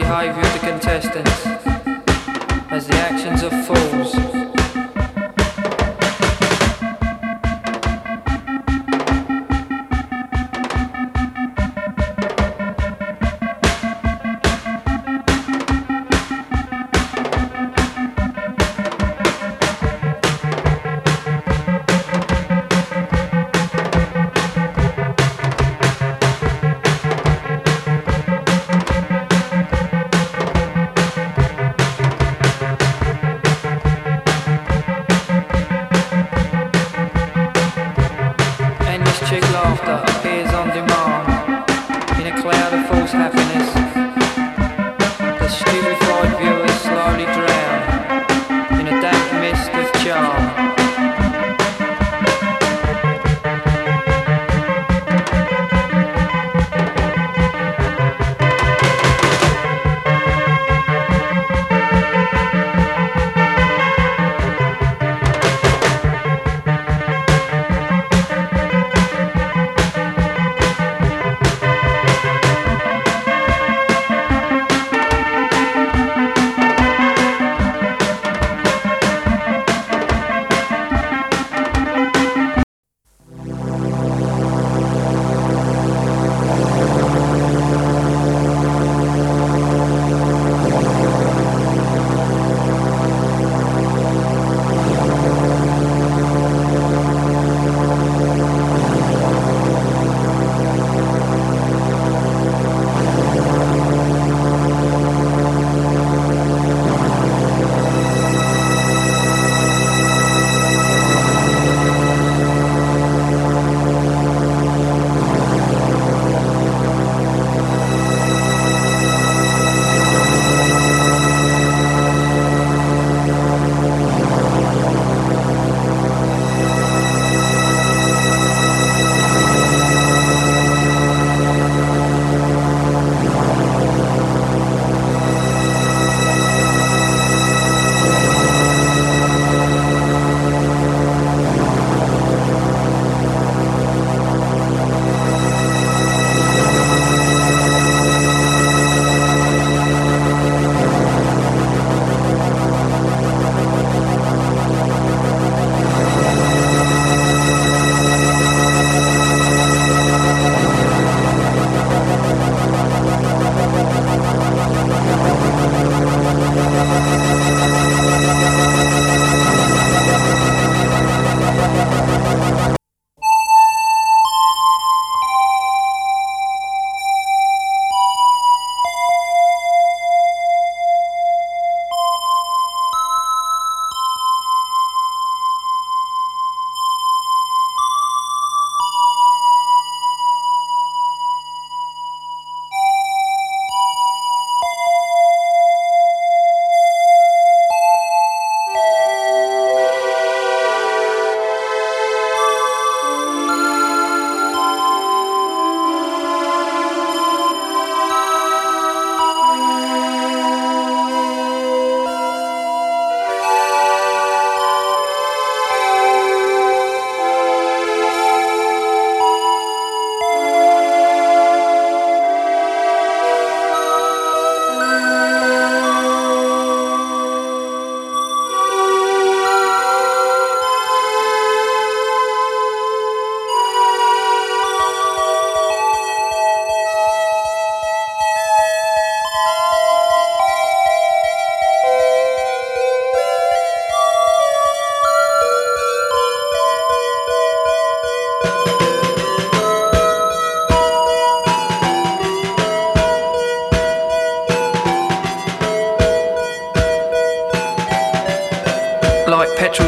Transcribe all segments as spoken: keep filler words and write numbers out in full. behavior of the contestants as the actions of fools.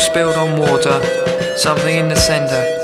Spilled on water, something in the sender.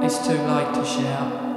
It's too late to shout.